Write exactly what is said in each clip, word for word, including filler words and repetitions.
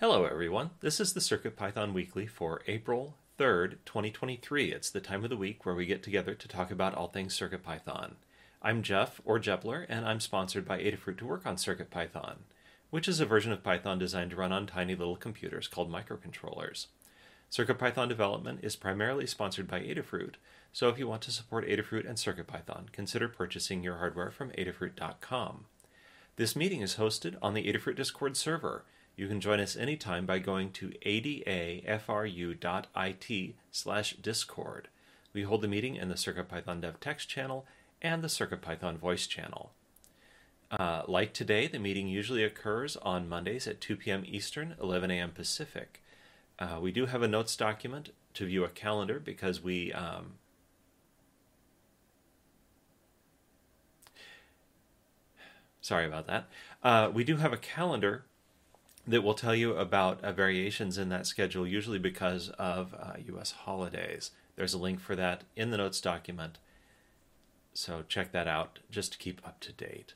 Hello everyone, this is the CircuitPython Weekly for April third, twenty twenty-three. It's the time of the week where we get together to talk about all things CircuitPython. I'm Jeff, or Jepler, and I'm sponsored by Adafruit to work on CircuitPython, which is a version of Python designed to run on tiny little computers called microcontrollers. CircuitPython development is primarily sponsored by Adafruit, so if you want to support Adafruit and CircuitPython, consider purchasing your hardware from adafruit dot com. This meeting is hosted on the Adafruit Discord server. You can join us anytime by going to adafru dot it slash discord. We hold the meeting in the CircuitPython Dev Text channel and the CircuitPython Voice channel. Uh, like today, the meeting usually occurs on Mondays at two p m Eastern, eleven a m Pacific. Uh, we do have a notes document to view a calendar because we... Um, sorry about that. Uh, we do have a calendar that will tell you about uh, variations in that schedule, usually because of uh, U S holidays. There's a link for that in the notes document, so check that out just to keep up to date.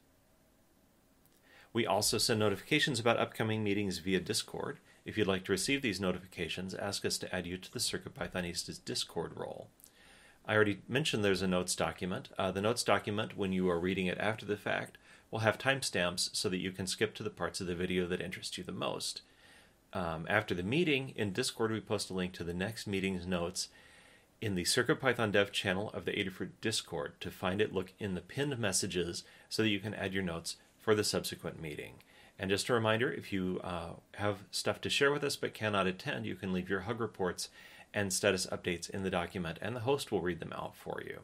We also send notifications about upcoming meetings via Discord. If you'd like to receive these notifications, ask us to add you to the CircuitPythonista's Discord role. I already mentioned there's a notes document. Uh, the notes document, when you are reading it after the fact, we'll have timestamps so that you can skip to the parts of the video that interest you the most. Um, after the meeting, in Discord we post a link to the next meeting's notes in the CircuitPython Dev channel of the Adafruit Discord. To find it, look in the pinned messages so that you can add your notes for the subsequent meeting. And just a reminder, if you uh, have stuff to share with us but cannot attend, you can leave your hug reports and status updates in the document, and the host will read them out for you.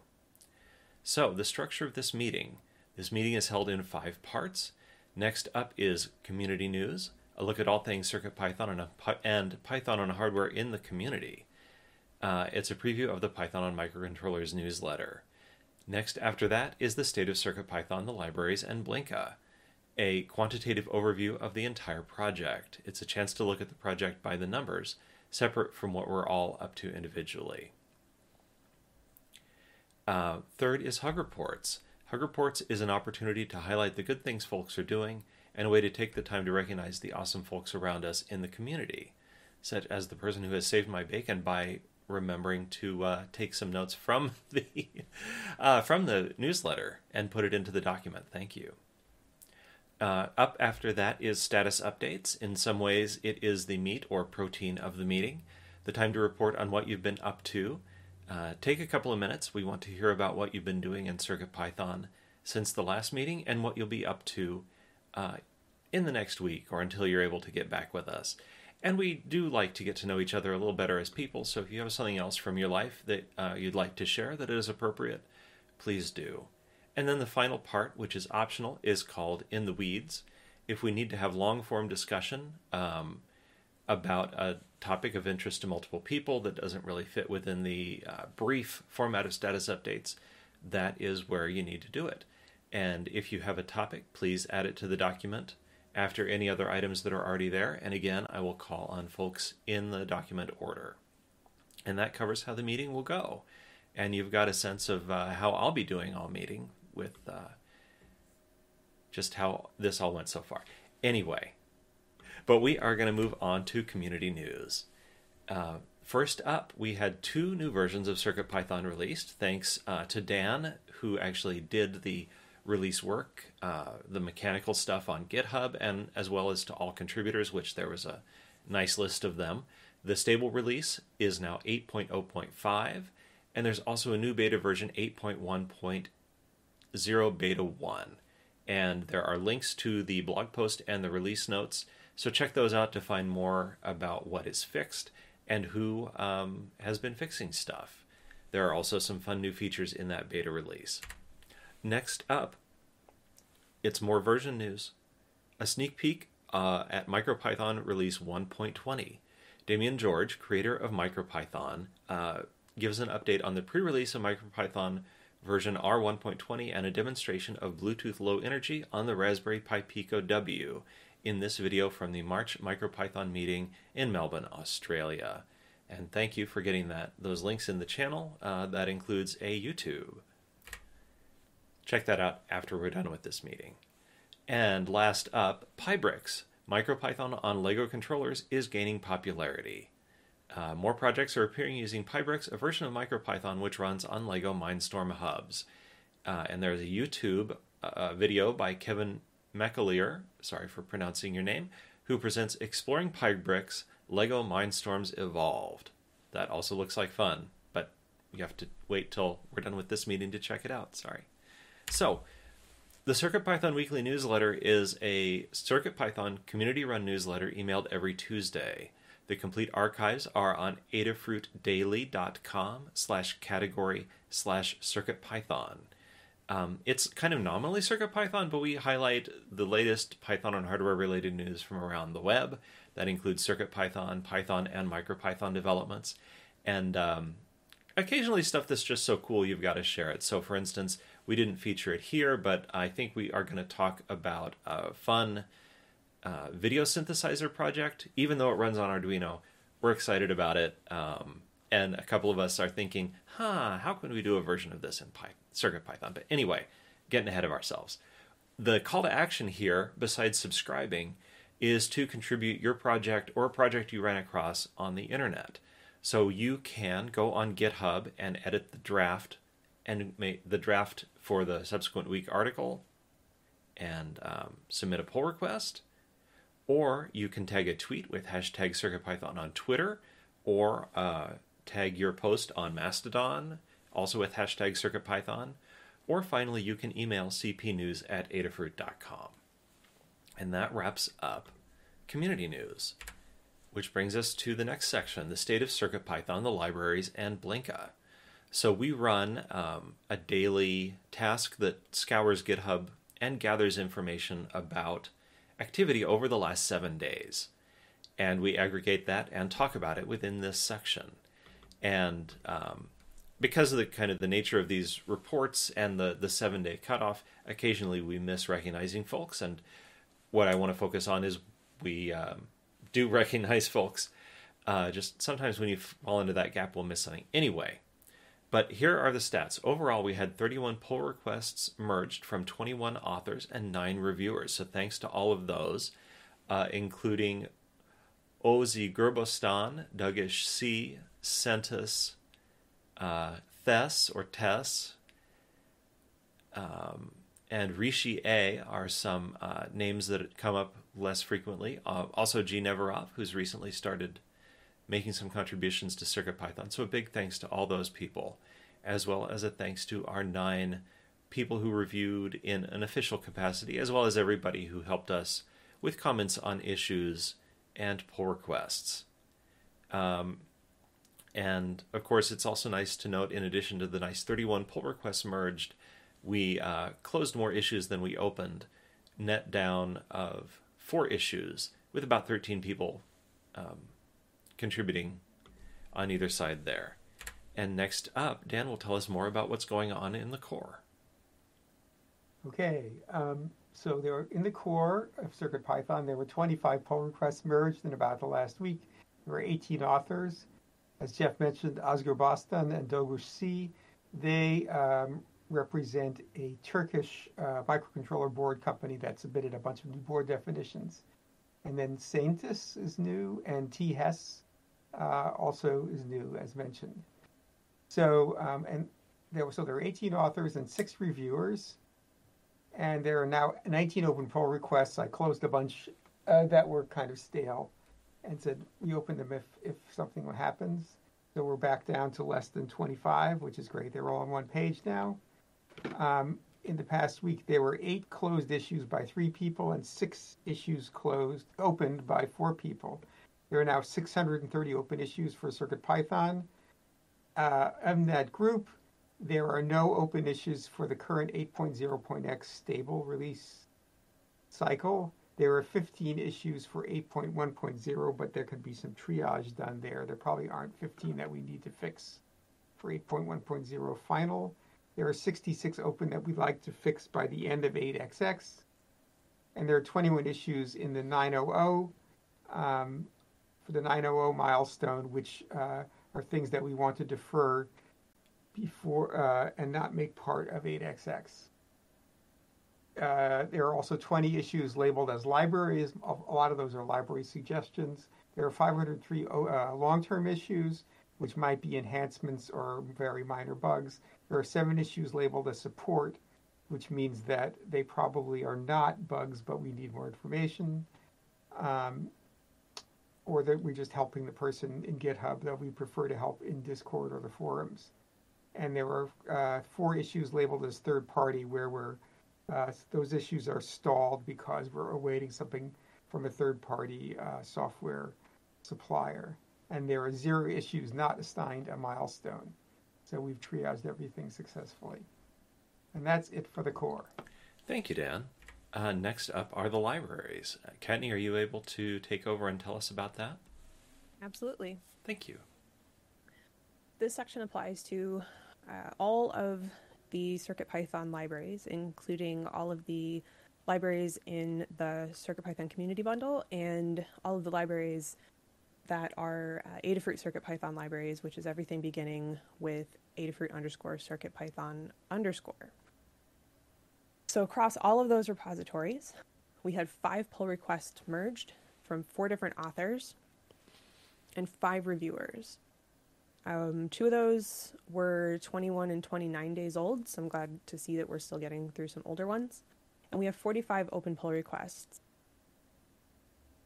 So, the structure of this meeting. This meeting is held in five parts. Next up is community news, a look at all things CircuitPython and Python on hardware in the community. Uh, it's a preview of the Python on Microcontrollers newsletter. Next after that is the state of CircuitPython, the libraries, and Blinka, a quantitative overview of the entire project. It's a chance to look at the project by the numbers, separate from what we're all up to individually. Uh, third is Hug Reports. Hug Reports is an opportunity to highlight the good things folks are doing and a way to take the time to recognize the awesome folks around us in the community, such as the person who has saved my bacon by remembering to uh, take some notes from the, uh, from the newsletter and put it into the document. Thank you. Uh, up after that is status updates. In some ways, it is the meat or protein of the meeting, the time to report on what you've been up to. Uh, take a couple of minutes. We want to hear about what you've been doing in CircuitPython since the last meeting and what you'll be up to uh, in the next week or until you're able to get back with us. And we do like to get to know each other a little better as people, so if you have something else from your life that uh, you'd like to share that is appropriate, please do. And then the final part, which is optional, is called In the Weeds. If we need to have long-form discussion um, about a topic of interest to multiple people that doesn't really fit within the uh, brief format of status updates, that is where you need to do it. And if you have a topic, please add it to the document after any other items that are already there. And again, I will call on folks in the document order. And that covers how the meeting will go. And you've got a sense of uh, how I'll be doing all meeting with uh, just how this all went so far. Anyway, but we are going to move on to community news. Uh, first up, we had two new versions of CircuitPython released, thanks uh, to Dan, who actually did the release work, uh, the mechanical stuff on GitHub, and as well as to all contributors, which there was a nice list of them. The stable release is now eight point oh point five, and there's also a new beta version, eight point one point oh beta one. And there are links to the blog post and the release notes, so check those out to find more about what is fixed and who um, has been fixing stuff. There are also some fun new features in that beta release. Next up, it's more version news. A sneak peek uh, at MicroPython release one point twenty. Damien George, creator of MicroPython, uh, gives an update on the pre-release of MicroPython version R one point twenty and a demonstration of Bluetooth Low Energy on the Raspberry Pi Pico W in this video from the March MicroPython meeting in Melbourne, Australia. And thank you for getting that. Those links in the channel, uh, that includes a YouTube. Check that out after we're done with this meeting. And last up, Pybricks. MicroPython on LEGO controllers is gaining popularity. Uh, more projects are appearing using Pybricks, a version of MicroPython which runs on LEGO Mindstorm hubs. Uh, and there's a YouTube uh, video by Kevin McAleer, sorry for pronouncing your name, who presents Exploring Pybricks, LEGO Mindstorms Evolved. That also looks like fun, but you have to wait till we're done with this meeting to check it out, sorry. So, the CircuitPython Weekly Newsletter is a CircuitPython community-run newsletter emailed every Tuesday. The complete archives are on adafruitdaily.com slash category slash CircuitPython. Um, it's kind of nominally CircuitPython, but we highlight the latest Python and hardware-related news from around the web. That includes CircuitPython, Python, and MicroPython developments, and um, occasionally stuff that's just so cool you've got to share it. So, for instance, we didn't feature it here, but I think we are going to talk about a fun uh, video synthesizer project. Even though it runs on Arduino, we're excited about it, um, and a couple of us are thinking, huh, how can we do a version of this in Py- CircuitPython? But anyway, getting ahead of ourselves. The call to action here, besides subscribing, is to contribute your project or a project you ran across on the internet. So you can go on GitHub and edit the draft and make the draft for the subsequent week article and um, submit a pull request. Or you can tag a tweet with hashtag CircuitPython on Twitter, or uh, tag your post on Mastodon, also with hashtag CircuitPython. Or finally, you can email cpnews at adafruit dot com. And that wraps up community news, which brings us to the next section, the state of CircuitPython, the libraries, and Blinka. So we run um, a daily task that scours GitHub and gathers information about activity over the last seven days. And we aggregate that and talk about it within this section. And um, because of the kind of the nature of these reports and the, the seven-day cutoff, occasionally we miss recognizing folks, and what I want to focus on is we um, do recognize folks. Uh, just sometimes when you fall into that gap, we'll miss something. Anyway, but here are the stats. Overall, we had thirty-one pull requests merged from twenty-one authors and nine reviewers. So thanks to all of those, uh, including Ozgur Bostan, Dogus C., Sentis, uh, Tess or Tess, um, and Rishi A are some uh, names that come up less frequently. Uh, also G. Neveroff, who's recently started making some contributions to CircuitPython. So a big thanks to all those people, as well as a thanks to our nine people who reviewed in an official capacity, as well as everybody who helped us with comments on issues and pull requests. Um, and of course, it's also nice to note, in addition to the nice thirty-one pull requests merged, we uh, closed more issues than we opened, net down of four issues, with about thirteen people um, contributing on either side there. And next up, Dan will tell us more about what's going on in the core. Okay, um, so there were, in the core of CircuitPython, there were twenty-five pull requests merged in about the last week. There were eighteen authors. As Jeff mentioned, Ozgur Bostan and Dogus C., they um, represent a Turkish uh, microcontroller board company that submitted a bunch of new board definitions. And then Saintis is new, and T H E S uh, also is new, as mentioned. So um, and there were so there were eighteen authors and six reviewers, and there are now nineteen open pull requests. I closed a bunch uh, that were kind of stale, and said reopen them if if something happens. So we're back down to less than twenty-five, which is great. They're all on one page now. Um, in the past week, there were eight closed issues by three people and six issues closed opened by four people. There are now six hundred thirty open issues for CircuitPython. Uh, in that group, there are no open issues for the current eight point oh point x stable release cycle. There are fifteen issues for eight point one point oh, but there could be some triage done there. There probably aren't fifteen that we need to fix for eight point one point oh final. There are sixty-six open that we'd like to fix by the end of eight X X. And there are twenty-one issues in the nine hundred um, for the nine hundred milestone, which uh, are things that we want to defer before uh, and not make part of eight X X. Uh, there are also twenty issues labeled as libraries. A lot of those are library suggestions. There are five hundred three uh, long-term issues, which might be enhancements or very minor bugs. There are seven issues labeled as support, which means that they probably are not bugs, but we need more information. Um, or that we're just helping the person in GitHub that we prefer to help in Discord or the forums. And there are uh, four issues labeled as third party, where we're uh, those issues are stalled because we're awaiting something from a third party uh, software supplier. And there are zero issues not assigned a milestone. So we've triaged everything successfully. And that's it for the core. Thank you, Dan. Uh, next up are the libraries. Katni, are you able to take over and tell us about that? Absolutely. Thank you. This section applies to uh, all of the CircuitPython libraries, including all of the libraries in the CircuitPython community bundle and all of the libraries that are uh, Adafruit CircuitPython libraries, which is everything beginning with Adafruit underscore CircuitPython underscore. So across all of those repositories, we had five pull requests merged from four different authors and five reviewers. Um, two of those were twenty-one and twenty-nine days old, so I'm glad to see that we're still getting through some older ones. And we have forty-five open pull requests.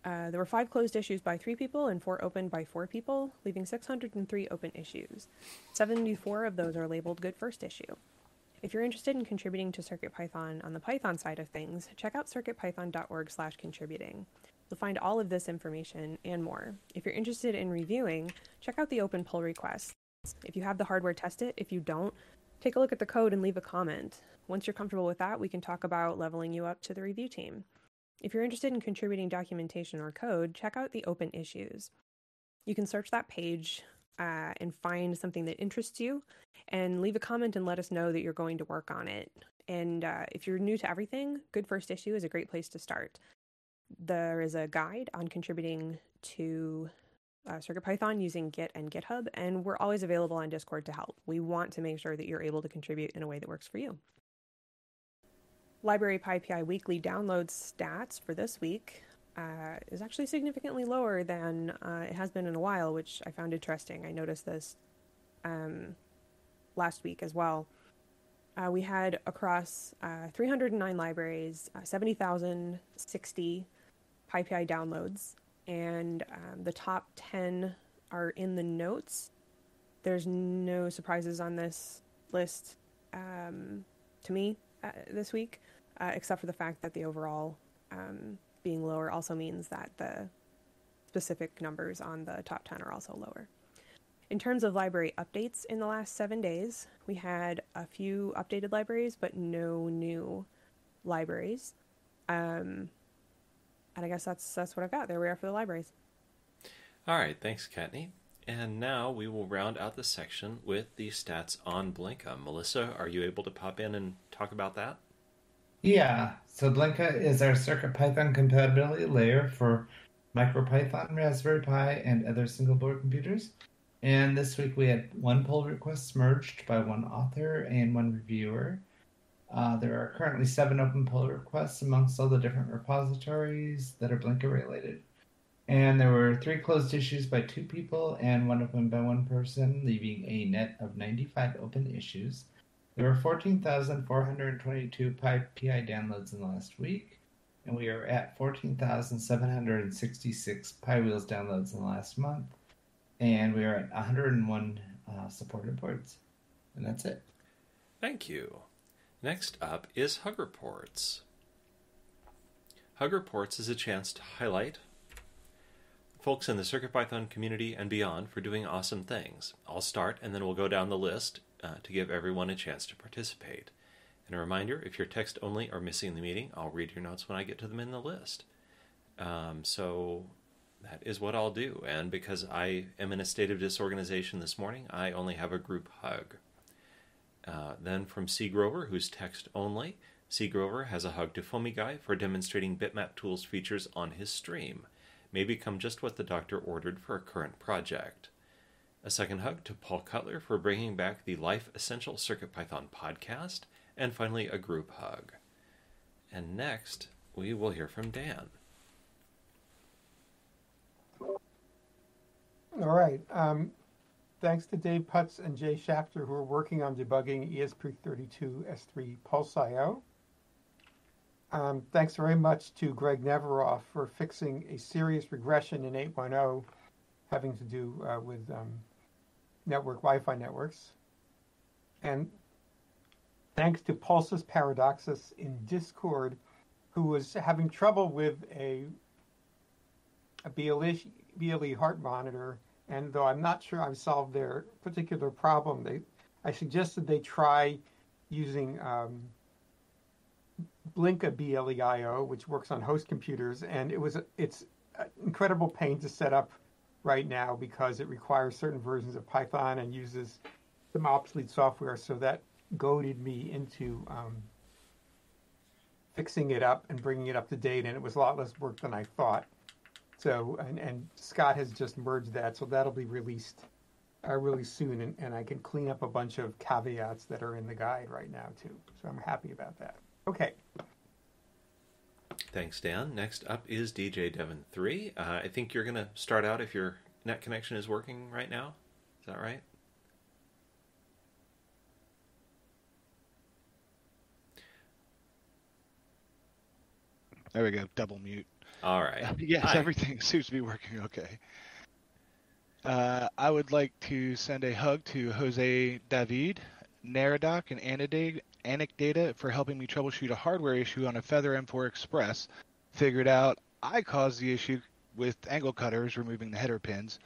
Uh, there were five closed issues by three people and four open by four people, leaving six hundred three open issues. seventy-four of those are labeled Good First Issue. If you're interested in contributing to CircuitPython on the Python side of things, check out circuitpython.org slash contributing. You'll find all of this information and more. If you're interested in reviewing, check out the open pull requests. If you have the hardware, test it. If you don't, take a look at the code and leave a comment. Once you're comfortable with that, we can talk about leveling you up to the review team. If you're interested in contributing documentation or code, check out the open issues. You can search that page uh, and find something that interests you and leave a comment and let us know that you're going to work on it. And uh, if you're new to everything, Good First Issue is a great place to start. There is a guide on contributing to uh, CircuitPython using Git and GitHub, and we're always available on Discord to help. We want to make sure that you're able to contribute in a way that works for you. Library PyPI weekly download stats for this week uh, is actually significantly lower than uh, it has been in a while, which I found interesting. I noticed this um, last week as well. Uh, we had across uh, three hundred nine libraries, uh, seventy thousand sixty PyPI downloads, and um, the top ten are in the notes. There's no surprises on this list um, to me uh, this week, uh, except for the fact that the overall um, being lower also means that the specific numbers on the top ten are also lower. In terms of library updates in the last seven days, we had a few updated libraries, but no new libraries. Um, and I guess that's that's what I've got. There we are for the libraries. All right, thanks, Katni. And now we will round out this section with the stats on Blinka. Melissa, are you able to pop in and talk about that? Yeah, so Blinka is our CircuitPython compatibility layer for MicroPython, Raspberry Pi, and other single-board computers. And this week we had one pull request merged by one author and one reviewer. Uh, there are currently seven open pull requests amongst all the different repositories that are Blinka related. And there were three closed issues by two people and one open by one person, leaving a net of ninety-five open issues. There were fourteen thousand four hundred twenty-two PyPI downloads in the last week, and we are at fourteen thousand seven hundred sixty-six PyWheels downloads in the last month. And we are at one hundred one uh, supported boards. And that's it. Thank you. Next up is Hug Reports. Hug Reports is a chance to highlight folks in the CircuitPython community and beyond for doing awesome things. I'll start, and then we'll go down the list uh, to give everyone a chance to participate. And a reminder, if you're text only or missing the meeting, I'll read your notes when I get to them in the list. Um, so... That is what I'll do, and because I am in a state of disorganization this morning, I only have a group hug. Uh, then from C. Grover, who's text only, C. Grover has a hug to Foamy Guy for demonstrating bitmap tools features on his stream. May become just what the doctor ordered for a current project. A second hug to Paul Cutler for bringing back the Life Essential CircuitPython podcast, and finally a group hug. And next, we will hear from Dan. All right. Um, thanks to Dave Putz and Jay Shafter, who are working on debugging E S P thirty-two S three Pulse I O. Um, thanks very much to Greg Neveroff for fixing a serious regression in eight ten having to do uh, with um, network Wi-Fi networks. And thanks to Pulsus Paradoxus in Discord, who was having trouble with a, a B L E heart monitor. And though I'm not sure I've solved their particular problem, they, I suggested they try using um, Blinka B L E I O, which works on host computers, and it was it's an incredible pain to set up right now because it requires certain versions of Python and uses some obsolete software. So that goaded me into um, fixing it up and bringing it up to date, and it was a lot less work than I thought. So and, and Scott has just merged that, so that'll be released uh, really soon, and, and I can clean up a bunch of caveats that are in the guide right now too. So I'm happy about that. Okay. Thanks, Dan. Next up is D J Devon three. Uh, I think you're going to start out if your net connection is working right now. Is that right? There we go. Double mute. All right. Uh, yes, Hi. Everything seems to be working okay. Uh, I would like to send a hug to Jose David, Neradoc, and Anadade. Anecdata for helping me troubleshoot a hardware issue on a Feather M four Express. Figured out I caused the issue with angle cutters removing the header pins,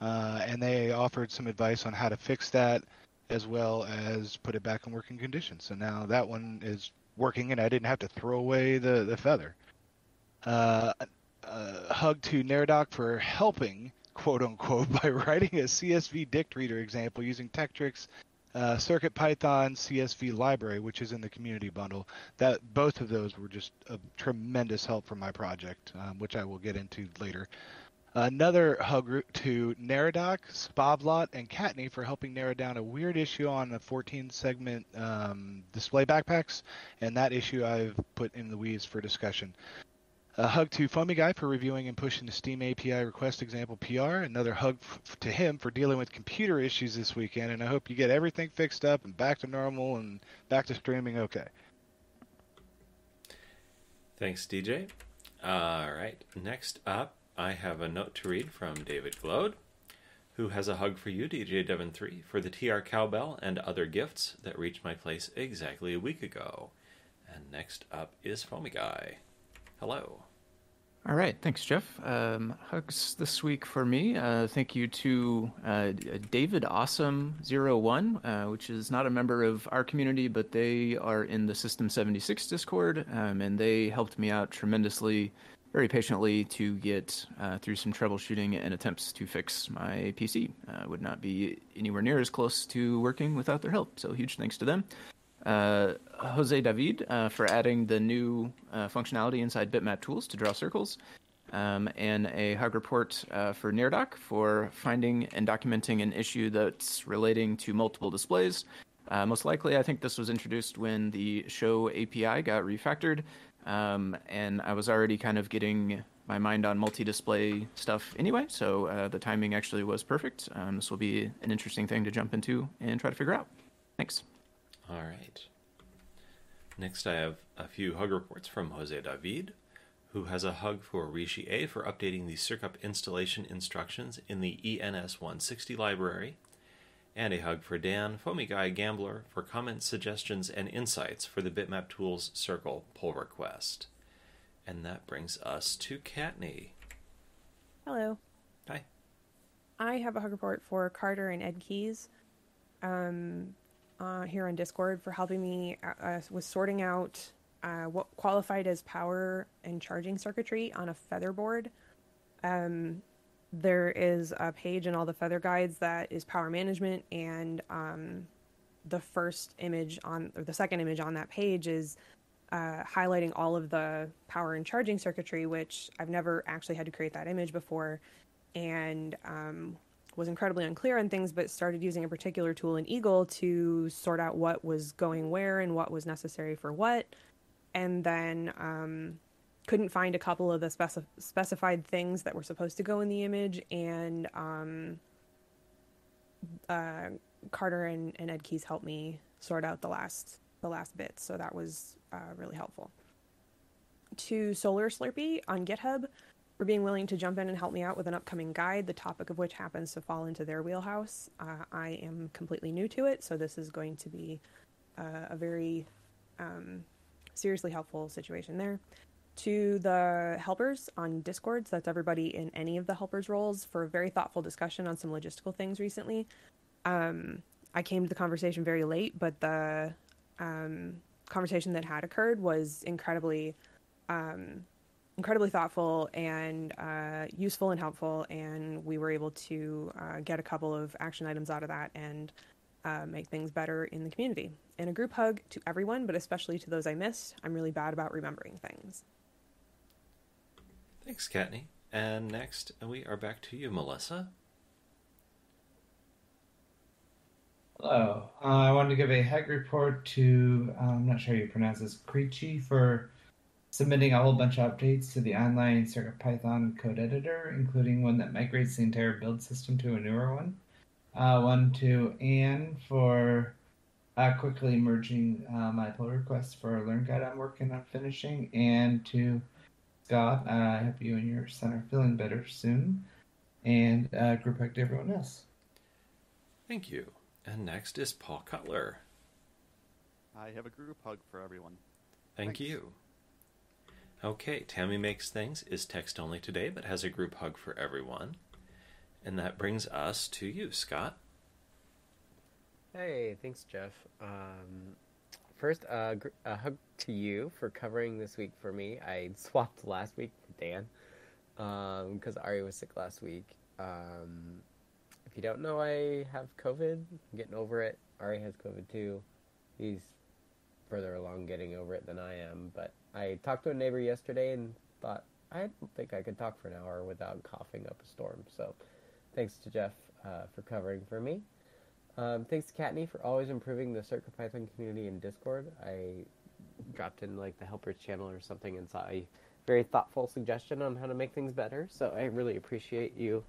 uh, and they offered some advice on how to fix that as well as put it back in working condition. So now that one is working, and I didn't have to throw away the, the Feather. Uh, a hug to Neradoc for helping, quote-unquote, by writing a C S V dict reader example using Tetrick's Uh, CircuitPython C S V library, which is in the community bundle. That both of those were just a tremendous help for my project, um, which I will get into later. Another hug to Neradoc, Spavlot, and Katni for helping narrow down a weird issue on the fourteen segment um, display backpacks, and that issue I've put in the weeds for discussion. A hug to Foamy Guy for reviewing and pushing the Steam A P I request example P R. Another hug f to him for dealing with computer issues this weekend, and I hope you get everything fixed up and back to normal and back to streaming okay. Thanks, D J. All right, next up, I have a note to read from David Glode, who has a hug for you, D J Devon three, for the T R Cowbell and other gifts that reached my place exactly a week ago. And next up is Foamy Guy. Hello. All right. Thanks, Jeff. Um, hugs this week for me. Uh, thank you to uh, David Awesome zero one, uh, which is not a member of our community, but they are in the System seventy-six Discord, um, and they helped me out tremendously, very patiently, to get uh, through some troubleshooting and attempts to fix my P C. I uh, would not be anywhere near as close to working without their help, so huge thanks to them. Uh, Jose David uh, for adding the new uh, functionality inside Bitmap Tools to draw circles, um, and a hug report uh, for Neradoc for finding and documenting an issue that's relating to multiple displays. Uh, most likely, I think this was introduced when the show A P I got refactored, um, and I was already kind of getting my mind on multi-display stuff anyway, so uh, the timing actually was perfect. Um, this will be an interesting thing to jump into and try to figure out. Thanks. All right. Next, I have a few hug reports from Jose David, who has a hug for Rishi A for updating the circup installation instructions in the E N S one sixty library, and a hug for Dan, Foamy Guy, Gambler, for comments, suggestions, and insights for the Bitmap Tools Circle pull request. And that brings us to Katni. Hello. Hi. I have a hug report for Carter and Ed Keys. Um... Uh, here on Discord for helping me uh, with sorting out uh, what qualified as power and charging circuitry on a Feather board. Um, there is a page in all the Feather guides that is power management, and um, the first image on, or the second image on that page is uh, highlighting all of the power and charging circuitry, which I've never actually had to create that image before, and um, was incredibly unclear on things, but started using a particular tool in Eagle to sort out what was going where and what was necessary for what. and then um, couldn't find a couple of the speci- specified things that were supposed to go in the image, and um, uh, Carter and, and Ed Keys helped me sort out the last the last bit, so that was uh, really helpful. To Solar Slurpee on GitHub for being willing to jump in and help me out with an upcoming guide, the topic of which happens to fall into their wheelhouse. Uh, I am completely new to it, so this is going to be uh, a very um, seriously helpful situation there. To the helpers on Discord, so that's everybody in any of the helpers roles, for a very thoughtful discussion on some logistical things recently. Um, I came to the conversation very late, but the um, conversation that had occurred was incredibly um, incredibly thoughtful and uh, useful and helpful, and we were able to uh, get a couple of action items out of that and uh, make things better in the community. And a group hug to everyone, but especially to those I missed. I'm really bad about remembering things. Thanks, Katni. And next, we are back to you, Melissa. Hello. Uh, I wanted to give a H E C report to, uh, I'm not sure how you pronounce this, Creechy, for submitting a whole bunch of updates to the online CircuitPython code editor, including one that migrates the entire build system to a newer one. Uh, one to Anne for uh, quickly merging uh, my pull request for a learn guide I'm working on finishing. And to Scott, uh, I hope you and your son are feeling better soon. And uh, group hug to everyone else. Thank you. And next is Paul Cutler. I have a group hug for everyone. Thank Thanks. you. Okay, Tammy Makes Things is text only today, but has a group hug for everyone. And that brings us to you, Scott. Hey, thanks, Jeff. Um, first, uh, gr- a hug to you for covering this week for me. I swapped last week for Dan because um, Ari was sick last week. Um, if you don't know, I have COVID. I'm getting over it. Ari has COVID, too. He's further along getting over it than I am, but I talked to a neighbor yesterday and thought, I don't think I could talk for an hour without coughing up a storm. So thanks to Jeff uh, for covering for me. Um, thanks to Katni for always improving the CircuitPython community in Discord. I dropped in like the helpers channel or something and saw a very thoughtful suggestion on how to make things better. So I really appreciate you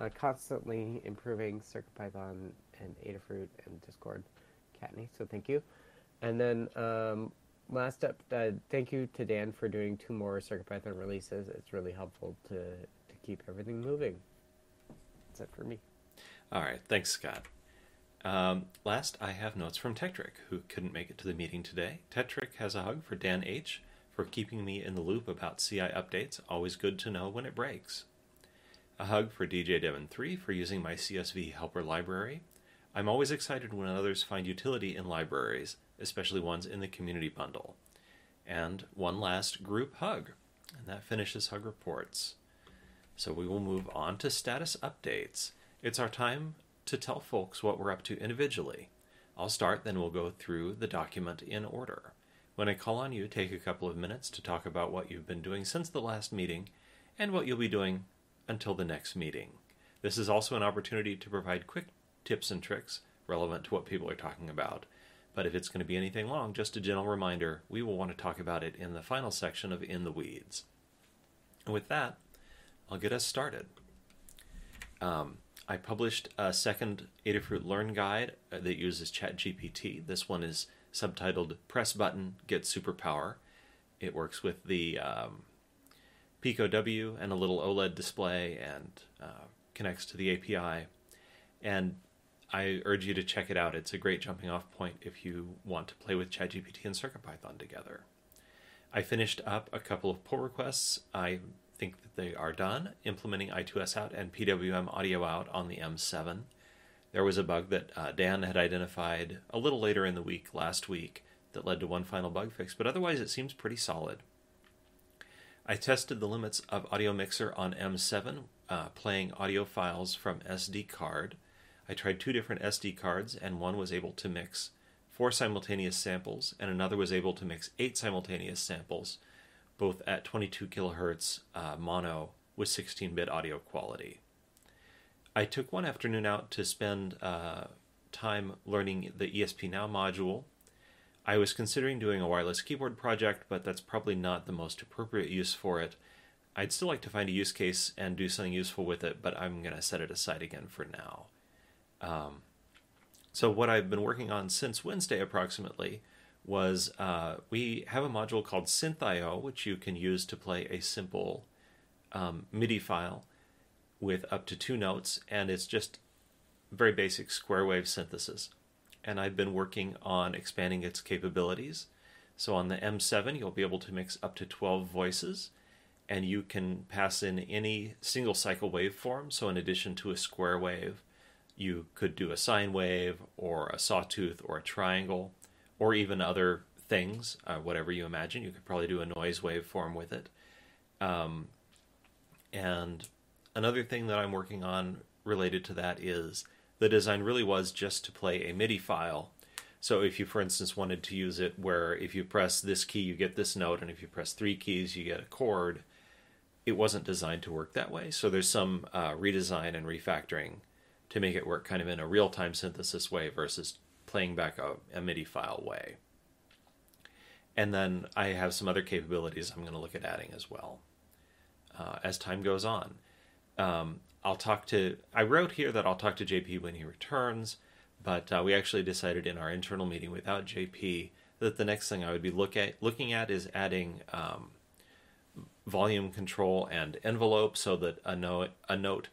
uh, constantly improving CircuitPython and Adafruit and Discord, Katni. So thank you. And then um, last up, uh, thank you to Dan for doing two more CircuitPython releases. It's really helpful to, to keep everything moving. That's it for me. All right. Thanks, Scott. Um, last, I have notes from Tetrick, who couldn't make it to the meeting today. Tetrick has a hug for Dan H. for keeping me in the loop about C I updates. Always good to know when it breaks. A hug for D J Devon three for using my C S V helper library. I'm always excited when others find utility in libraries, especially ones in the community bundle. And one last group hug, and that finishes hug reports. So we will move on to status updates. It's our time to tell folks what we're up to individually. I'll start, then we'll go through the document in order. When I call on you, take a couple of minutes to talk about what you've been doing since the last meeting and what you'll be doing until the next meeting. This is also an opportunity to provide quick tips and tricks relevant to what people are talking about. But if it's going to be anything long, just a general reminder, we will want to talk about it in the final section of In the Weeds. And with that, I'll get us started. Um, I published a second Adafruit Learn Guide that uses ChatGPT. This one is subtitled Press Button, Get Superpower. It works with the um, Pico W and a little OLED display and uh, connects to the A P I. And I urge you to check it out. It's a great jumping off point if you want to play with ChatGPT and CircuitPython together. I finished up a couple of pull requests. I think that they are done, implementing I two S out and P W M audio out on the M seven. There was a bug that uh, Dan had identified a little later in the week, last week, that led to one final bug fix, but otherwise it seems pretty solid. I tested the limits of Audio Mixer on M seven, uh, playing audio files from S D card. I tried two different S D cards, and one was able to mix four simultaneous samples, and another was able to mix eight simultaneous samples, both at twenty-two kilohertz uh, mono with sixteen-bit audio quality. I took one afternoon out to spend uh, time learning the E S P Now module. I was considering doing a wireless keyboard project, but that's probably not the most appropriate use for it. I'd still like to find a use case and do something useful with it, but I'm going to set it aside again for now. Um, so what I've been working on since Wednesday approximately was uh, we have a module called synth dot I O, which you can use to play a simple um, MIDI file with up to two notes, and it's just very basic square wave synthesis. And I've been working on expanding its capabilities. So on the M seven, you'll be able to mix up to twelve voices, and you can pass in any single cycle waveform. So in addition to a square wave, you could do a sine wave or a sawtooth or a triangle or even other things, uh, whatever you imagine. You could probably do a noise waveform with it. Um, and another thing that I'm working on related to that is the design really was just to play a MIDI file. So if you, for instance, wanted to use it where if you press this key, you get this note, and if you press three keys, you get a chord, it wasn't designed to work that way. So there's some uh, redesign and refactoring to make it work kind of in a real-time synthesis way versus playing back a, a MIDI file way. And then I have some other capabilities I'm going to look at adding as well uh, as time goes on. Um, I'll talk to, I wrote here that I'll talk to J P when he returns, but uh, we actually decided in our internal meeting without J P that the next thing I would be look at, looking at is adding um, volume control and envelope so that a note, a note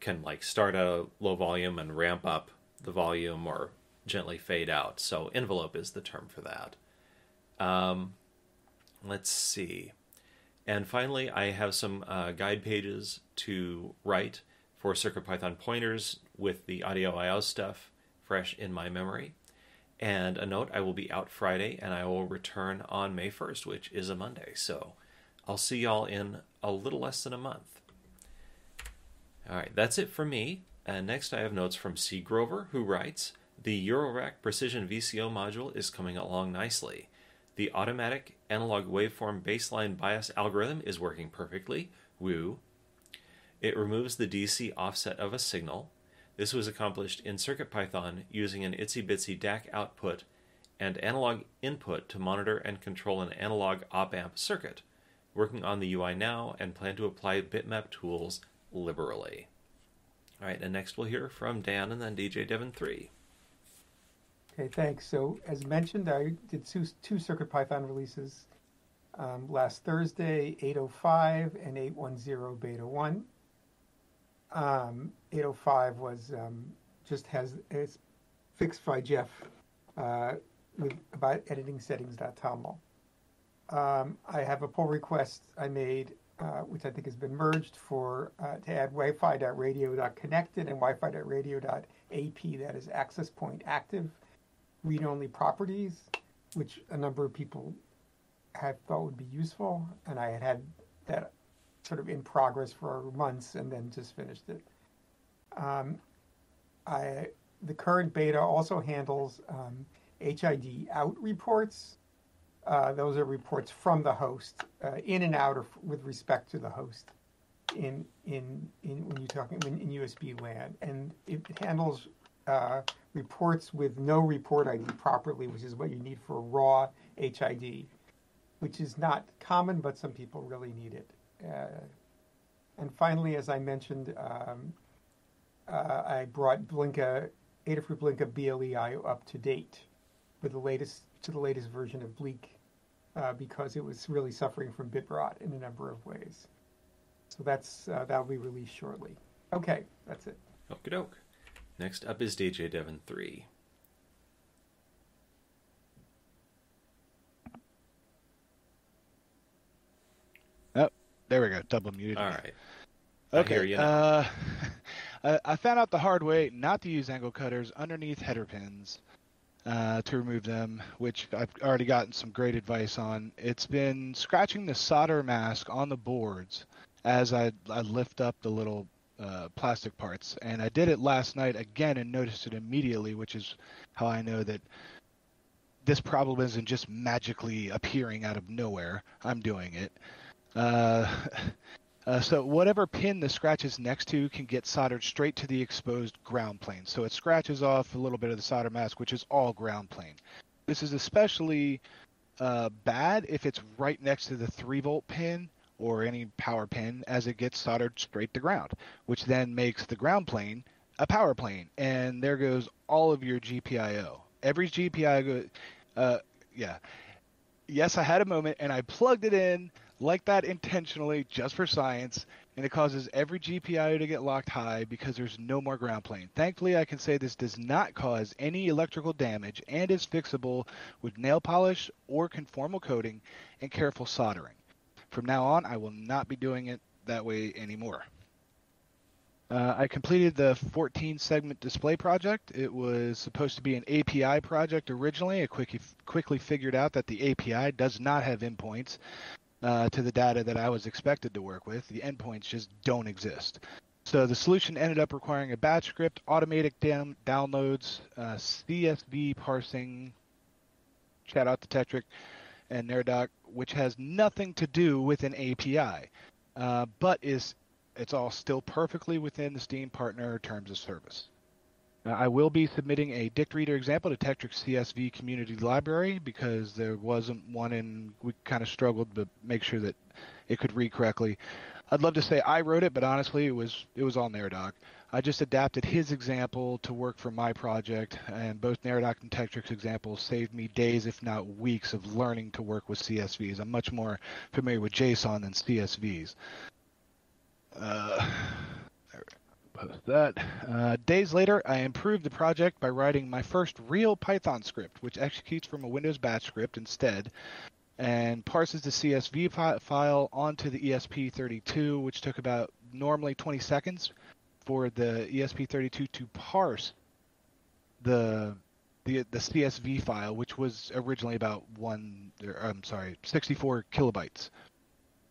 can like start at a low volume and ramp up the volume or gently fade out. So envelope is the term for that. Um, let's see. And finally, I have some uh, guide pages to write for CircuitPython pointers with the audio I O stuff fresh in my memory. And a note, I will be out Friday, and I will return on May first, which is a Monday. So I'll see y'all in a little less than a month. All right, that's it for me. And next I have notes from C. Grover, who writes, the Eurorack Precision V C O module is coming along nicely. The automatic analog waveform baseline bias algorithm is working perfectly. Woo. It removes the D C offset of a signal. This was accomplished in CircuitPython using an itsy-bitsy D A C output and analog input to monitor and control an analog op-amp circuit. Working on the U I now and plan to apply bitmap tools liberally. All right, and next we'll hear from Dan and then D J Devon three. Okay, thanks. So as mentioned, I did two, two CircuitPython releases um, last Thursday, eight oh five and eight ten beta one. Um, eight oh five was um, just has it's fixed by Jeff uh, with about editing settings dot toml. Um, I have a pull request I made, uh, which I think has been merged for uh, to add Wi-Fi dot radio dot connected and Wi-Fi dot radio dot A P, that is access point active. Read-only properties, which a number of people had thought would be useful, and I had had that sort of in progress for months, and then just finished it. Um, I the current beta also handles um, H I D out reports. Uh, those are reports from the host, uh, in and out, or with respect to the host, in in in when you're talking in, in U S B LAN, and it handles. Uh, reports with no report I D properly, which is what you need for raw H I D, which is not common, but some people really need it. Uh, and finally, as I mentioned, um, uh, I brought Blinka, Adafruit Blinka B L E I O up to date with the latest to the latest version of Bleak, uh, because it was really suffering from bit rot in a number of ways. So that's uh, that'll be released shortly. Okay, that's it. Okie doke. Next up is D J Devon three. Oh, there we go. Double muted. All right. Okay. I hear you now. Uh, I found out the hard way not to use angle cutters underneath header pins uh, to remove them, which I've already gotten some great advice on. It's been scratching the solder mask on the boards as I, I lift up the little Uh, plastic parts, and I did it last night again and noticed it immediately, which is how I know that this problem isn't just magically appearing out of nowhere. I'm doing it. Uh, uh, so whatever pin the scratch is next to can get soldered straight to the exposed ground plane. So it scratches off a little bit of the solder mask, which is all ground plane. This is especially uh, bad if it's right next to the three volt pin or any power pin, as it gets soldered straight to ground, which then makes the ground plane a power plane, and there goes all of your G P I O. Every G P I O, uh, yeah. Yes, I had a moment, and I plugged it in like that intentionally just for science, and it causes every G P I O to get locked high because there's no more ground plane. Thankfully, I can say this does not cause any electrical damage and is fixable with nail polish or conformal coating and careful soldering. From now on, I will not be doing it that way anymore. Uh, I completed the fourteen segment display project. It was supposed to be an A P I project originally. I quick, quickly figured out that the A P I does not have endpoints uh, to the data that I was expected to work with. The endpoints just don't exist. So the solution ended up requiring a batch script, automatic dam- downloads, uh, C S V parsing, shout out to Tetrick and Neradoc, which has nothing to do with an A P I, uh, but is... It's all still perfectly within the Steam partner terms of service. Now, I will be submitting a dict reader example to Tetrick's C S V community library because there wasn't one, and we kind of struggled to make sure that it could read correctly. I'd love to say I wrote it, but honestly, it was it was all Neradoc. I just adapted his example to work for my project, and both Neradoc and Tetrick's examples saved me days, if not weeks, of learning to work with C S Vs. I'm much more familiar with JSON than C S Vs. Uh, post that. Uh, days later, I improved the project by writing my first real Python script, which executes from a Windows batch script instead, and parses the C S V file onto the E S P thirty-two, which took about normally twenty seconds for the E S P thirty-two to parse the the the C S V file, which was originally about one. Or, I'm sorry, sixty-four kilobytes.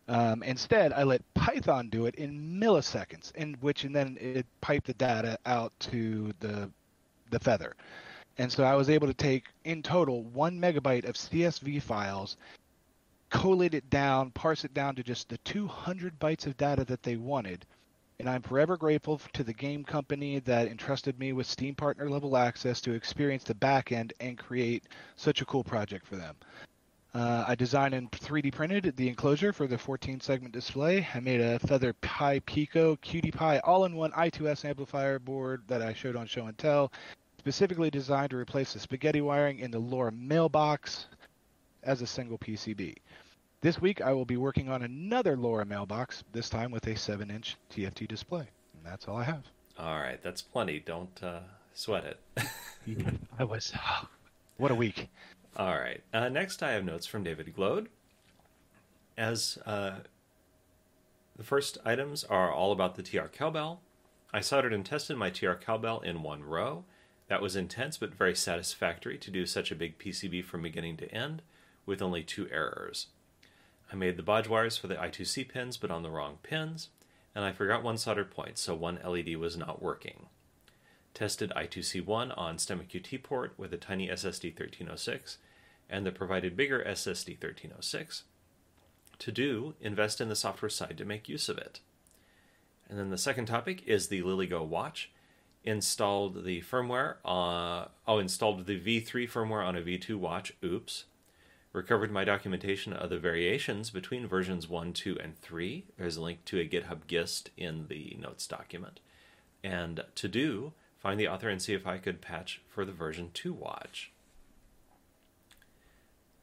Um, instead, I let Python do it in milliseconds, in which and then it piped the data out to the the Feather. And so I was able to take, in total, one megabyte of C S V files, collate it down, parse it down to just the two hundred bytes of data that they wanted. And I'm forever grateful to the game company that entrusted me with Steam Partner level access to experience the back end and create such a cool project for them. Uh, I designed and three D printed the enclosure for the fourteen segment display. I made a Feather Pi Pico Cutie Pie all-in-one I two S amplifier board that I showed on Show and Tell, specifically designed to replace the spaghetti wiring in the Laura mailbox as a single P C B. This week, I will be working on another Laura mailbox, this time with a seven inch T F T display. And that's all I have. All right, that's plenty. Don't uh, sweat it. I was... Oh, what a week. All right. Uh, next, I have notes from David Glode. As uh, the first items are all about the T R Cowbell. I soldered and tested my T R Cowbell in one row. That was intense, but very satisfactory to do such a big P C B from beginning to end with only two errors. I made the bodge wires for the I two C pins, but on the wrong pins, and I forgot one solder point, so one L E D was not working. Tested I two C one on STEMMA Q T port with a tiny S S D thirteen oh six and the provided bigger S S D thirteen oh six. To do, invest in the software side to make use of it. And then the second topic is the LilyGo watch. Installed the firmware, uh, oh, installed the V three firmware on a V two watch, oops. Recovered my documentation of the variations between versions one, two, and three. There's a link to a GitHub gist in the notes document. And to do, find the author and see if I could patch for the version two watch.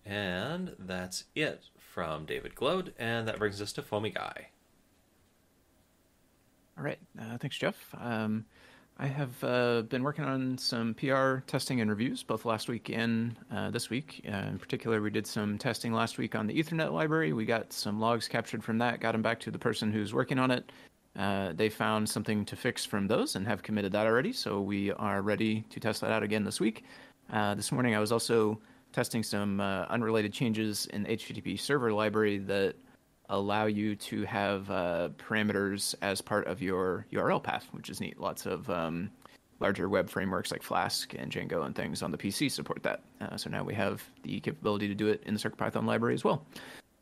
And that's it from David Glode, and that brings us to Foamy Guy. All right, uh, thanks, Jeff. Um, I have uh, been working on some P R testing and reviews, both last week and uh, this week. Uh, in particular, we did some testing last week on the Ethernet library. We got some logs captured from that, got them back to the person who's working on it. Uh, they found something to fix from those and have committed that already, so we are ready to test that out again this week. Uh, this morning I was also testing some uh, unrelated changes in the H T T P server library that allow you to have uh, parameters as part of your U R L path, which is neat. Lots of um, larger web frameworks like Flask and Django and things on the P C support that. Uh, so now we have the capability to do it in the CircuitPython library as well.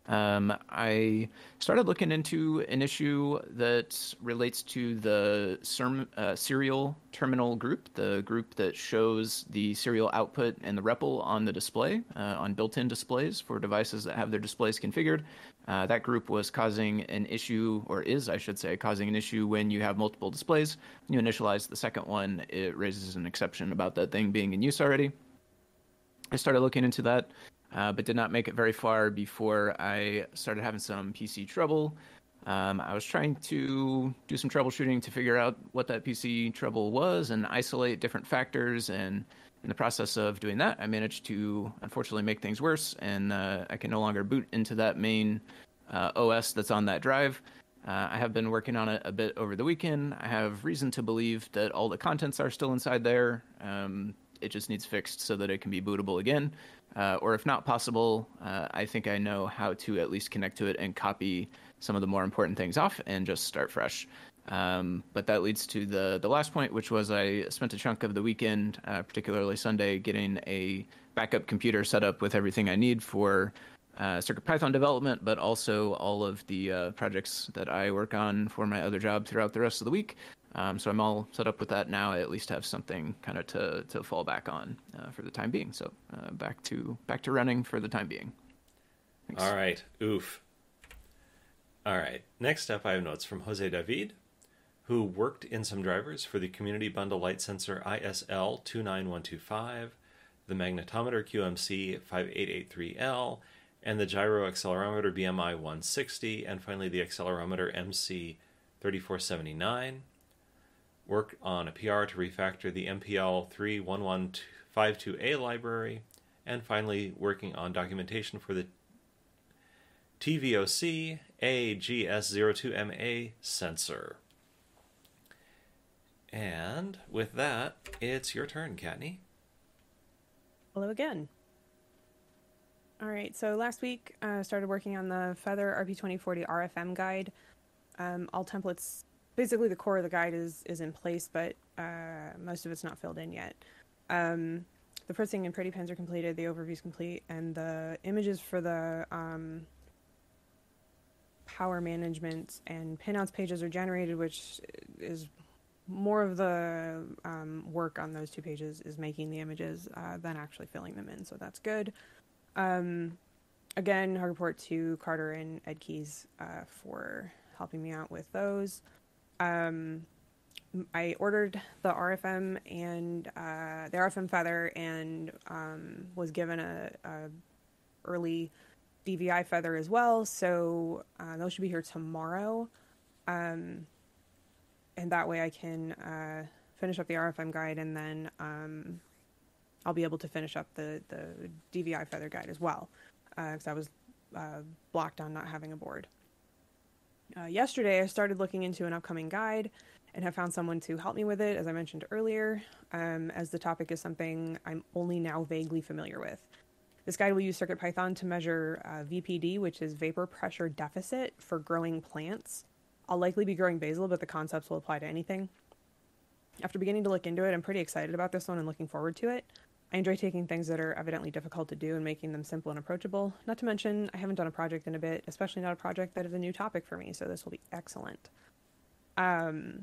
Um, I started looking into an issue that relates to the serm, uh, serial terminal group, the group that shows the serial output and the R E P L on the display, uh, on built-in displays for devices that have their displays configured. Uh, that group was causing an issue, or is, I should say, causing an issue when you have multiple displays. When you initialize the second one, it raises an exception about that thing being in use already. I started looking into that. Uh, but did not make it very far before I started having some P C trouble. Um, I was trying to do some troubleshooting to figure out what that P C trouble was and isolate different factors. And in the process of doing that, I managed to, unfortunately, make things worse. And uh, I can no longer boot into that main uh, O S that's on that drive. Uh, I have been working on it a bit over the weekend. I have reason to believe that all the contents are still inside there. Um, it just needs fixed so that it can be bootable again. Uh, or if not possible, uh, I think I know how to at least connect to it and copy some of the more important things off and just start fresh. Um, but that leads to the, the last point, which was I spent a chunk of the weekend, uh, particularly Sunday, getting a backup computer set up with everything I need for uh, CircuitPython development, but also all of the uh, projects that I work on for my other job throughout the rest of the week. Um, so I'm all set up with that now. I at least have something kind of to, to fall back on uh, for the time being. So uh, back to back to running for the time being. Thanks. All right. Oof. All right. Next up, I have notes from Jose David, who worked in some drivers for the Community Bundle Light Sensor I S L two nine one two five, the Magnetometer Q M C five eight eight three L, and the Gyro Accelerometer B M I one sixty, and finally the Accelerometer M C thirty-four seventy-nine. Worked on a P R to refactor the M P L three one one five two A library, and finally working on documentation for the T V O C A G S zero two M A sensor. And with that, it's your turn, Katni. Hello again. All right, so last week I uh, started working on the Feather R P twenty forty R F M guide. Um, all templates... Basically, the core of the guide is, is in place, but uh, most of it's not filled in yet. Um, the printing and pretty pins are completed, the overview's complete, and the images for the um, power management and pinouts pages are generated, which is more of the um, work on those two pages is making the images uh, than actually filling them in, so that's good. Um, again, hug report to Carter and Ed Keys uh, for helping me out with those. Um, I ordered the R F M and uh, the R F M Feather, and um, was given a, a early D V I Feather as well. So uh, those should be here tomorrow, um, and that way I can uh, finish up the R F M guide, and then um, I'll be able to finish up the the D V I Feather guide as well, because uh, I was uh, blocked on not having a board. Uh, yesterday, I started looking into an upcoming guide and have found someone to help me with it, as I mentioned earlier, um, as the topic is something I'm only now vaguely familiar with. This guide will use CircuitPython to measure uh, V P D, which is vapor pressure deficit, for growing plants. I'll likely be growing basil, but the concepts will apply to anything. After beginning to look into it, I'm pretty excited about this one and looking forward to it. I enjoy taking things that are evidently difficult to do and making them simple and approachable. Not to mention, I haven't done a project in a bit, especially not a project that is a new topic for me, so this will be excellent. Um,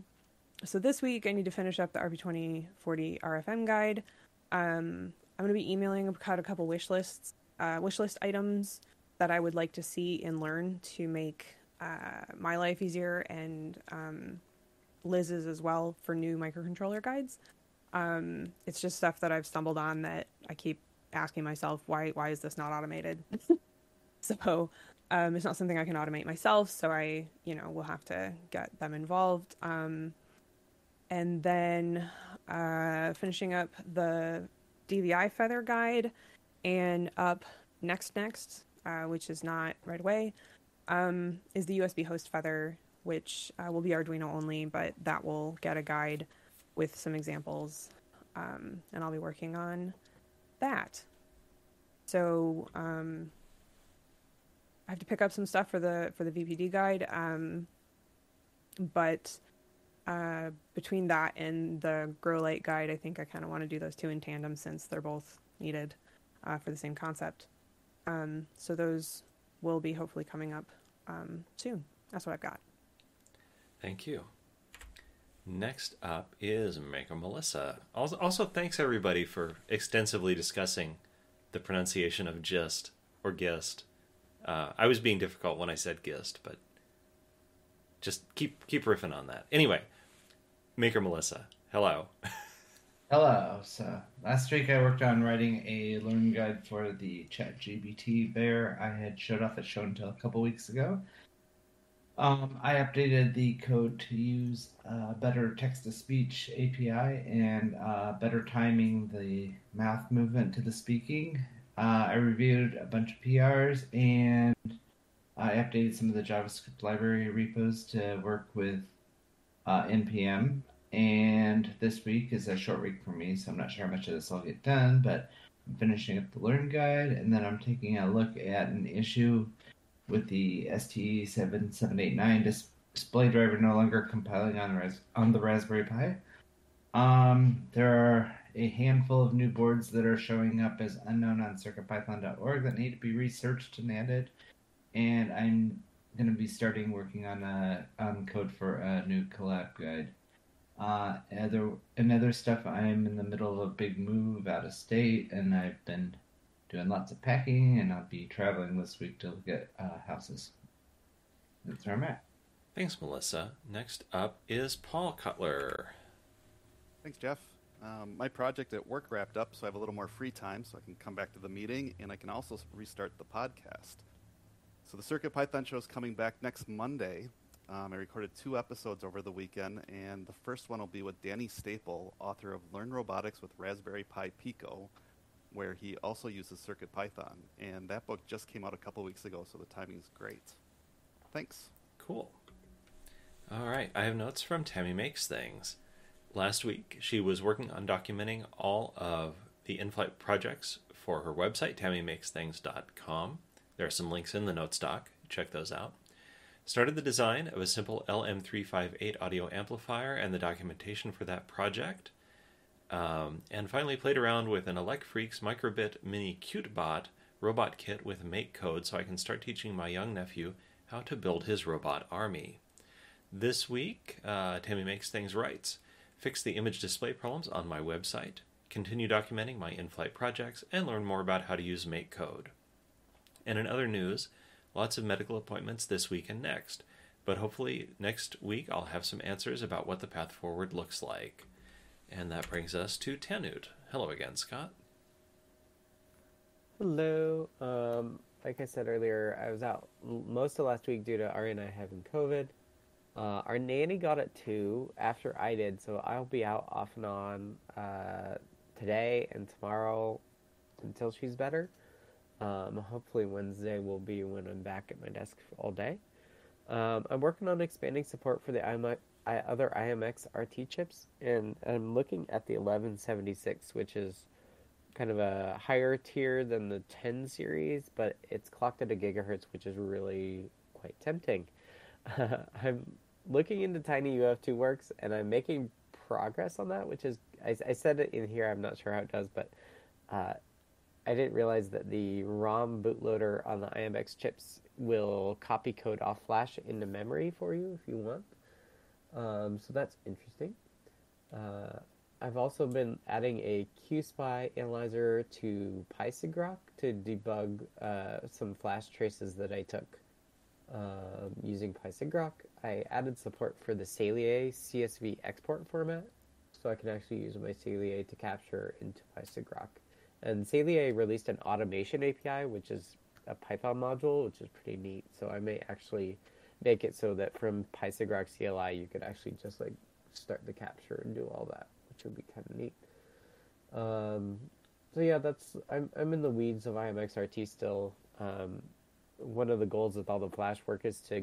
so this week, I need to finish up the R P twenty forty R F M guide. Um, I'm going to be emailing out a couple wish lists, uh, wish list items that I would like to see and learn to make uh, my life easier, and um, Liz's as well, for new microcontroller guides. Um, it's just stuff that I've stumbled on that I keep asking myself, why, why is this not automated? so, um, it's not something I can automate myself. So I, you know, will have to get them involved. Um, and then, uh, finishing up the D V I Feather guide, and up next, next, uh, which is not right away, um, is the U S B host Feather, which uh, will be Arduino only, but that will get a guide with some examples, um, and I'll be working on that. So um, I have to pick up some stuff for the for the V P D guide, um, but uh, between that and the Grow Light guide, I think I kind of want to do those two in tandem, since they're both needed uh, for the same concept. Um, so those will be hopefully coming up um, soon. That's what I've got. Thank you. Next up is Maker Melissa. Also, also thanks everybody for extensively discussing the pronunciation of gist or gist. Uh, I was being difficult when I said gist, but just keep keep riffing on that. Anyway, Maker Melissa, hello. Hello. So last week I worked on writing a learning guide for the ChatGPT bear I had showed off at Show and Tell a couple weeks ago. Um, I updated the code to use a better text-to-speech A P I and uh, better timing the mouth movement to the speaking. Uh, I reviewed a bunch of P Rs, and I updated some of the JavaScript library repos to work with uh, N P M. And this week is a short week for me, so I'm not sure how much of this will get done, but I'm finishing up the Learn Guide, and then I'm taking a look at an issue with the S T E seven seven eight nine dis- display driver no longer compiling on, res- on the Raspberry Pi. Um, there are a handful of new boards that are showing up as unknown on circuit python dot org that need to be researched and added. And I'm going to be starting working on a on code for a new collab guide. Uh, other, and other stuff, I'm in the middle of a big move out of state, and I've been doing lots of packing, and I'll be traveling this week to look at uh, houses. That's where I'm at. Thanks, Melissa. Next up is Paul Cutler. Thanks, Jeff. Um, my project at work wrapped up, so I have a little more free time, so I can come back to the meeting, and I can also restart the podcast. So the CircuitPython show is coming back next Monday. Um, I recorded two episodes over the weekend, and the first one will be with Danny Staple, author of Learn Robotics with Raspberry Pi Pico, where he also uses CircuitPython. And that book just came out a couple weeks ago, so the timing is great. Thanks. Cool. All right. I have notes from Tammy Makes Things. Last week, she was working on documenting all of the in-flight projects for her website, tammy makes things dot com. There are some links in the notes doc. Check those out. Started the design of a simple L M three fifty-eight audio amplifier and the documentation for that project. Um, and finally played around with an Electfreaks Microbit Mini CuteBot robot kit with make code so I can start teaching my young nephew how to build his robot army. This week, uh, Tammy Makes Things writes, fix the image display problems on my website, continue documenting my in-flight projects, and learn more about how to use make code. And in other news, lots of medical appointments this week and next, but hopefully next week I'll have some answers about what the path forward looks like. And that brings us to Tanute. Hello again, Scott. Hello. Um, like I said earlier, I was out most of last week due to Ari and I having COVID. Uh, our nanny got it too after I did, so I'll be out off and on uh, today and tomorrow until she's better. Um, hopefully Wednesday will be when I'm back at my desk all day. Um, I'm working on expanding support for the iMac. I, other I M X R T chips, and I'm looking at the eleven seventy-six, which is kind of a higher tier than the ten series, but it's clocked at a gigahertz, which is really quite tempting. Uh, I'm looking into Tiny U F two Works, and I'm making progress on that, which is, I, I said it in here, I'm not sure how it does, but uh, I didn't realize that the ROM bootloader on the I M X chips will copy code off flash into memory for you if you want. Um, so that's interesting. Uh, I've also been adding a Q S P Y analyzer to PySigrok to debug uh, some flash traces that I took um, using PySigrok. I added support for the Cellier C S V export format, so I can actually use my Cellier to capture into PySigrok. And Cellier released an automation A P I, which is a Python module, which is pretty neat. So I may actually make it so that from PySigrok C L I, you could actually just like start the capture and do all that, which would be kind of neat. Um, so yeah, that's I'm I'm in the weeds of I M X R T still. Um, one of the goals with all the flash work is to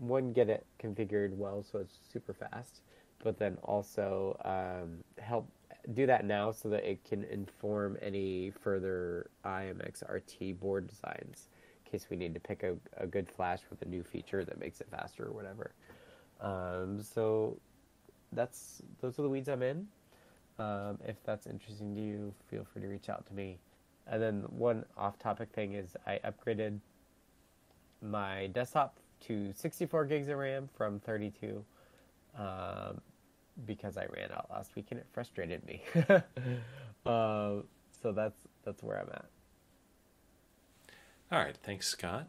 one get it configured well so it's super fast, but then also um, help do that now so that it can inform any further I M X R T board designs. In case we need to pick a, a good flash with a new feature that makes it faster or whatever. Um, so that's those are the weeds I'm in. Um, if that's interesting to you, feel free to reach out to me. And then one off-topic thing is I upgraded my desktop to sixty-four gigs of RAM from thirty-two um, because I ran out last week and it frustrated me. uh, so that's that's where I'm at. All right, thanks, Scott.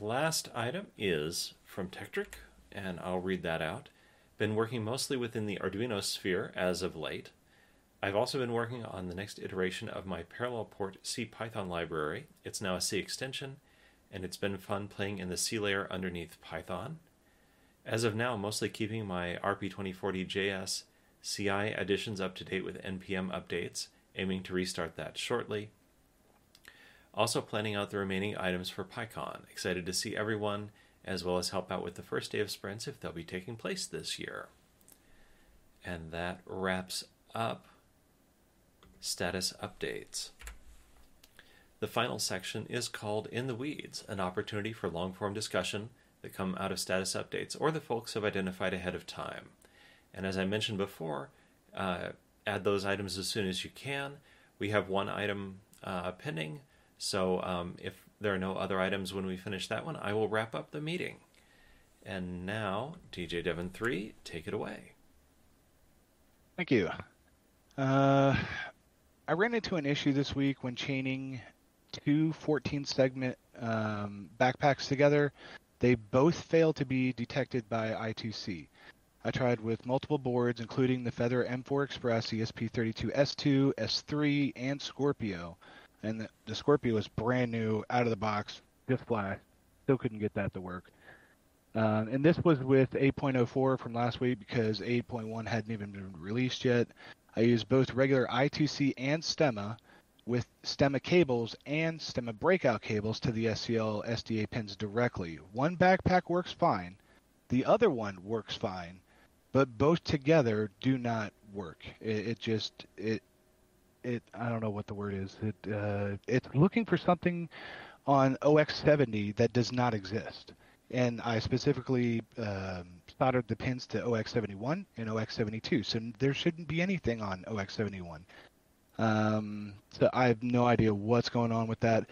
Last item is from Tetrick, and I'll read that out. Been working mostly within the Arduino sphere as of late. I've also been working on the next iteration of my parallel port CPython library. It's now a C extension, and it's been fun playing in the C layer underneath Python. As of now, mostly keeping my R P twenty forty J S C I additions up to date with N P M updates, aiming to restart that shortly. Also planning out the remaining items for PyCon. Excited to see everyone, as well as help out with the first day of sprints if they'll be taking place this year. And that wraps up status updates. The final section is called In the Weeds, an opportunity for long-form discussion that come out of status updates or the folks have identified ahead of time. And as I mentioned before, uh, add those items as soon as you can. We have one item uh, pending. So um, if there are no other items when we finish that one, I will wrap up the meeting. And now, D J Devon three, take it away. Thank you. Uh, I ran into an issue this week when chaining two fourteen segment um, backpacks together. They both failed to be detected by I two C. I tried with multiple boards, including the Feather M four Express, E S P thirty-two S two, S three, and Scorpio. And the, the Scorpio was brand new, out of the box, just flashed. Still couldn't get that to work. Uh, and this was with eight point oh four from last week because eight point one hadn't even been released yet. I used both regular I two C and stemma with stemma cables and stemma breakout cables to the S C L S D A pins directly. One backpack works fine. The other one works fine. But both together do not work. It, it just... it. It, I don't know what the word is. It, uh, it's looking for something on O X seventy that does not exist. And I specifically um, soldered the pins to O X seventy-one and O X seventy-two. So there shouldn't be anything on O X seventy-one. Um, so I have no idea what's going on with that.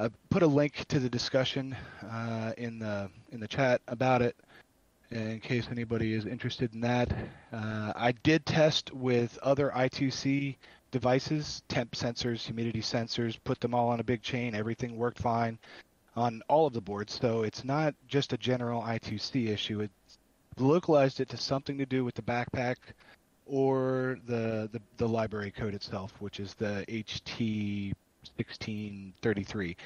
I put a link to the discussion uh, in the in the chat about it, in case anybody is interested in that. Uh, I did test with other I two C devices, temp sensors, humidity sensors, put them all on a big chain. Everything worked fine on all of the boards. So it's not just a general I two C issue. It localized it to something to do with the backpack or the the, the library code itself, which is the H T sixteen thirty-three.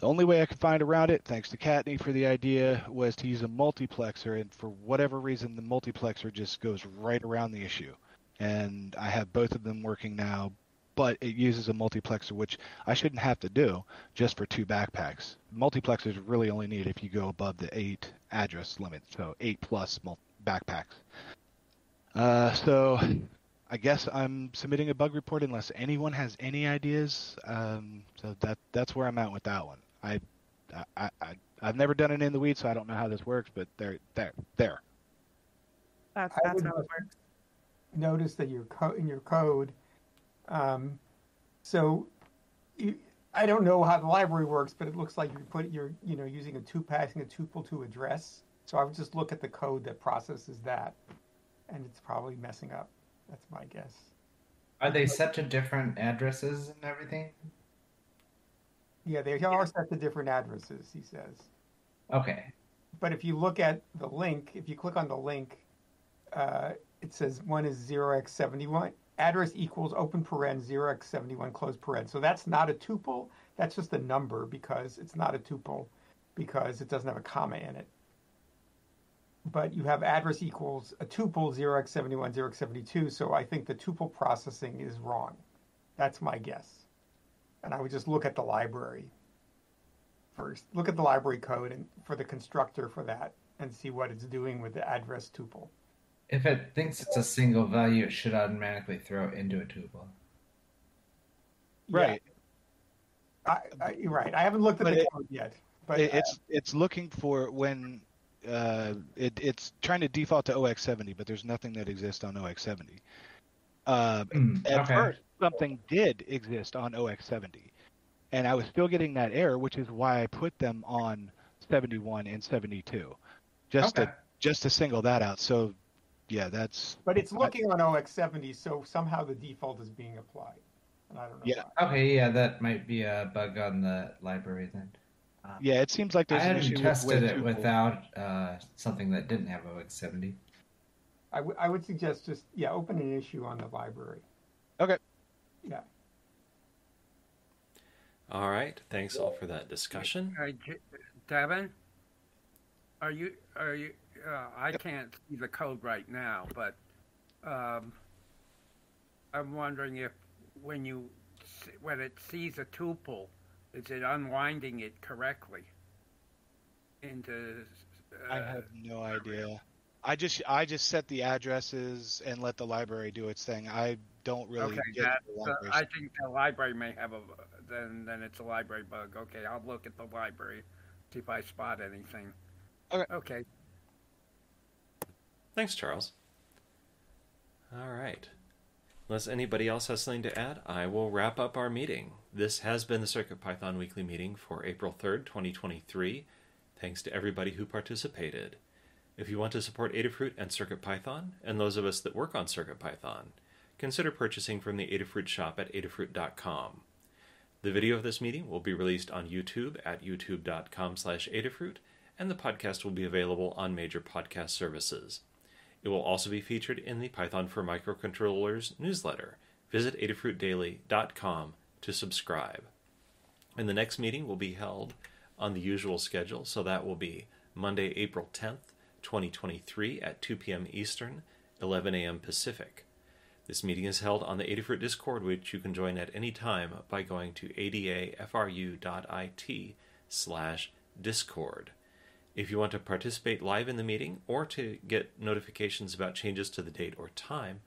The only way I could find around it, thanks to Katni for the idea, was to use a multiplexer, and for whatever reason, the multiplexer just goes right around the issue. And I have both of them working now, but it uses a multiplexer, which I shouldn't have to do just for two backpacks. Multiplexers really only need if you go above the eight address limit, so eight plus backpacks. Uh, so I guess I'm submitting a bug report unless anyone has any ideas. Um, so that that's where I'm at with that one. I, I, I, I've never done it in the weeds, so I don't know how this works, but there, there, there. That's, that's how it works. Notice that your co- in your code, um, so you, I don't know how the library works, but it looks like you put you're you know using a two passing a tuple to address. So I would just look at the code that processes that, and it's probably messing up. That's my guess. Are they set to different addresses and everything? Yeah, they are set to different addresses. He says. Okay. But if you look at the link, if you click on the link. Uh, It says one is zero x seventy-one, address equals open paren, zero x seventy-one, close paren. So that's not a tuple. That's just a number because it's not a tuple because it doesn't have a comma in it. But you have address equals a tuple, zero x seventy-one, zero x seventy-two. So I think the tuple processing is wrong. That's my guess. And I would just look at the library first. Look at the library code and for the constructor for that and see what it's doing with the address tuple. If it thinks it's a single value, it should automatically throw it into a tuple. Right. Yeah. I, I, right. I haven't looked at but the it, code yet. But it, it's I, it's looking for when uh, it, it's trying to default to O X seventy, but there's nothing that exists on O X seventy. Uh, mm, at okay. first, something did exist on O X seventy. and I was still getting that error, which is why I put them on seventy-one and seventy-two, just okay. to just to single that out. So, yeah, that's. But it's looking I, on O X seventy, so somehow the default is being applied, and I don't know. Yeah. Why. Okay. Yeah, that might be a bug on the library then. Um, yeah, it seems like there's. I haven't tested it without uh, something that didn't have O X seventy. I, w I would suggest just, yeah, open an issue on the library. Okay. Yeah. All right. Thanks all for that discussion. Uh, Devin, are you, are you, uh, I yep. can't see the code right now, but um, I'm wondering if when you, when it sees a tuple, is it unwinding it correctly into? Uh, I have no idea. I just I just set the addresses and let the library do its thing. I don't really. Okay, get that, the library uh, I think the library may have a then then it's a library bug. Okay, I'll look at the library, see if I spot anything. Okay. Okay. Thanks, Charles. All right. Unless anybody else has something to add, I will wrap up our meeting. This has been the CircuitPython Weekly Meeting for April third, twenty twenty-three. Thanks to everybody who participated. If you want to support Adafruit and CircuitPython, and those of us that work on CircuitPython, consider purchasing from the Adafruit shop at adafruit dot com. The video of this meeting will be released on YouTube at youtube dot com slash adafruit, and the podcast will be available on major podcast services. It will also be featured in the Python for Microcontrollers newsletter. Visit adafruit daily dot com to subscribe. And the next meeting will be held on the usual schedule, so that will be Monday, April tenth, twenty twenty-three at two p m Eastern, eleven a m Pacific. This meeting is held on the Adafruit Discord, which you can join at any time by going to adafru dot it slash discord. If you want to participate live in the meeting or to get notifications about changes to the date or time,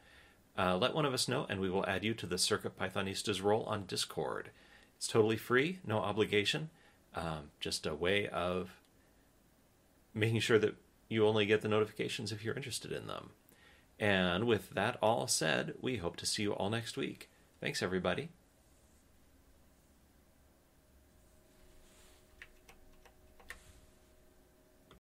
uh, let one of us know and we will add you to the CircuitPythonistas role on Discord. It's totally free, no obligation, um, just a way of making sure that you only get the notifications if you're interested in them. And with that all said, we hope to see you all next week. Thanks, everybody.